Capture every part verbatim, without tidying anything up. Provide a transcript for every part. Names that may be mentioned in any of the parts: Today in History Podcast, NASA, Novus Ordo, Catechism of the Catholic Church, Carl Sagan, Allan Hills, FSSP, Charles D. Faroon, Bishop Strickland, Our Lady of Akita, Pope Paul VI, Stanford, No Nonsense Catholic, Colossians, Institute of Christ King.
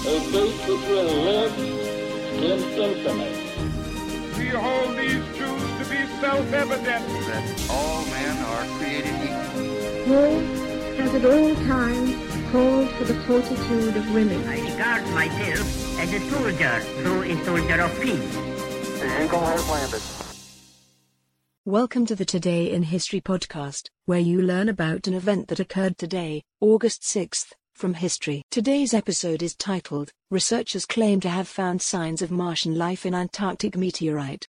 a faith which will live in infamy. We hold these truths to be self-evident, that all men are created equal. War has at all times called for the fortitude of women. I regard myself as a soldier, so a soldier of peace. The eagle has landed. Welcome to the Today in History podcast, where you learn about an event that occurred today, August sixth, from history. Today's episode is titled, Researchers Claim to Have Found Signs of Martian Life in Antarctic Meteorite.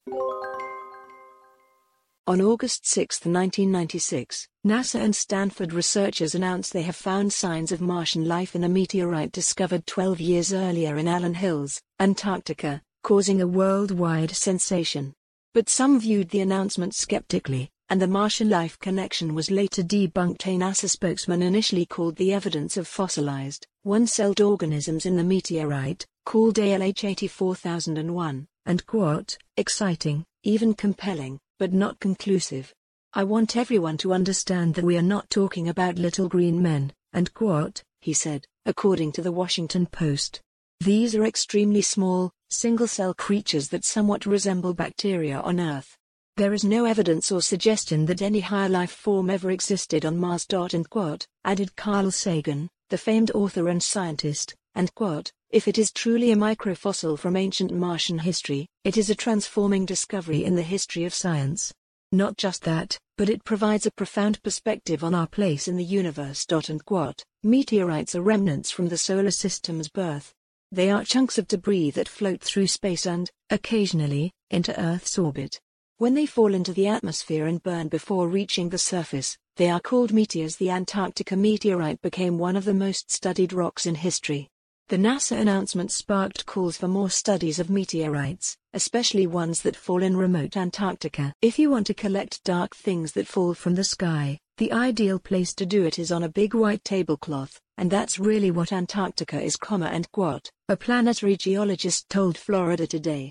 On August sixth, nineteen ninety-six, NASA and Stanford researchers announced they have found signs of Martian life in a meteorite discovered twelve years earlier in Allan Hills, Antarctica, causing a worldwide sensation. But some viewed the announcement skeptically, and the Martian life connection was later debunked. A NASA spokesman initially called the evidence of fossilized, one-celled organisms in the meteorite, called A L H eight four thousand one, and quote, exciting, even compelling, but not conclusive. I want everyone to understand that we are not talking about little green men, and quote, he said, according to the Washington Post. These are extremely small, single-cell creatures that somewhat resemble bacteria on Earth. There is no evidence or suggestion that any higher life form ever existed on Mars. And quote, added Carl Sagan, the famed author and scientist, and quote, if it is truly a microfossil from ancient Martian history, it is a transforming discovery in the history of science. Not just that, but it provides a profound perspective on our place in the universe. And quote, meteorites are remnants from the solar system's birth. They are chunks of debris that float through space and, occasionally, into Earth's orbit. When they fall into the atmosphere and burn before reaching the surface, they are called meteors. The Antarctica meteorite became one of the most studied rocks in history. The NASA announcement sparked calls for more studies of meteorites, especially ones that fall in remote Antarctica. If you want to collect dark things that fall from the sky, the ideal place to do it is on a big white tablecloth, and that's really what Antarctica is, comma, and quote, a planetary geologist told Florida Today.